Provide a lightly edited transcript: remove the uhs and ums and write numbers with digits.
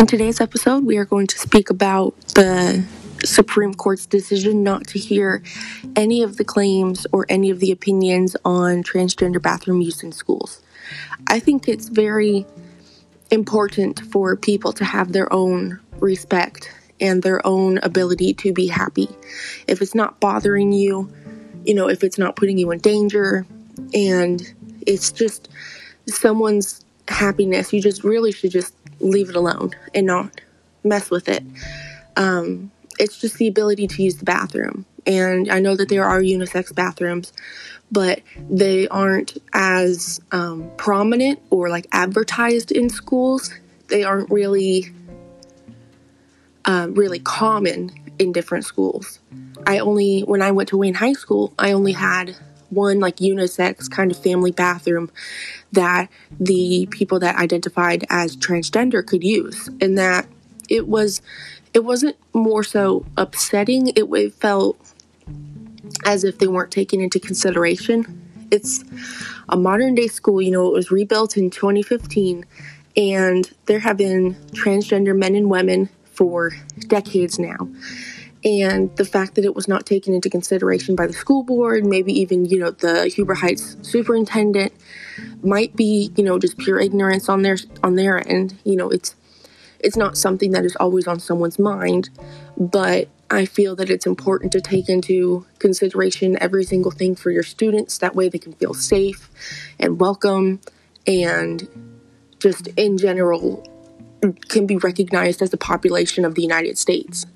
In today's episode, we are going to speak about the Supreme Court's decision not to hear any of the claims or any of the opinions on transgender bathroom use in schools. I think it's very important for people to have their own respect and their own ability to be happy. If it's not bothering you, if it's not putting you in danger, and it's just someone's happiness, you just really should just leave it alone and not mess with it. It's just the ability to use the bathroom. And I know that there are unisex bathrooms, but they aren't as prominent or advertised in schools. They aren't really, really common in different schools. When I went to Wayne High School, I only had one unisex kind of family bathroom that the people that identified as transgender could use, and that it wasn't more so upsetting. It felt as if they weren't taken into consideration. It's a modern day school. It was rebuilt in 2015, and there have been transgender men and women for decades now. And the fact that it was not taken into consideration by the school board, maybe even, the Huber Heights superintendent, might be, just pure ignorance on their end. It's not something that is always on someone's mind, but I feel that it's important to take into consideration every single thing for your students. That way they can feel safe and welcome, and just in general can be recognized as the population of the United States.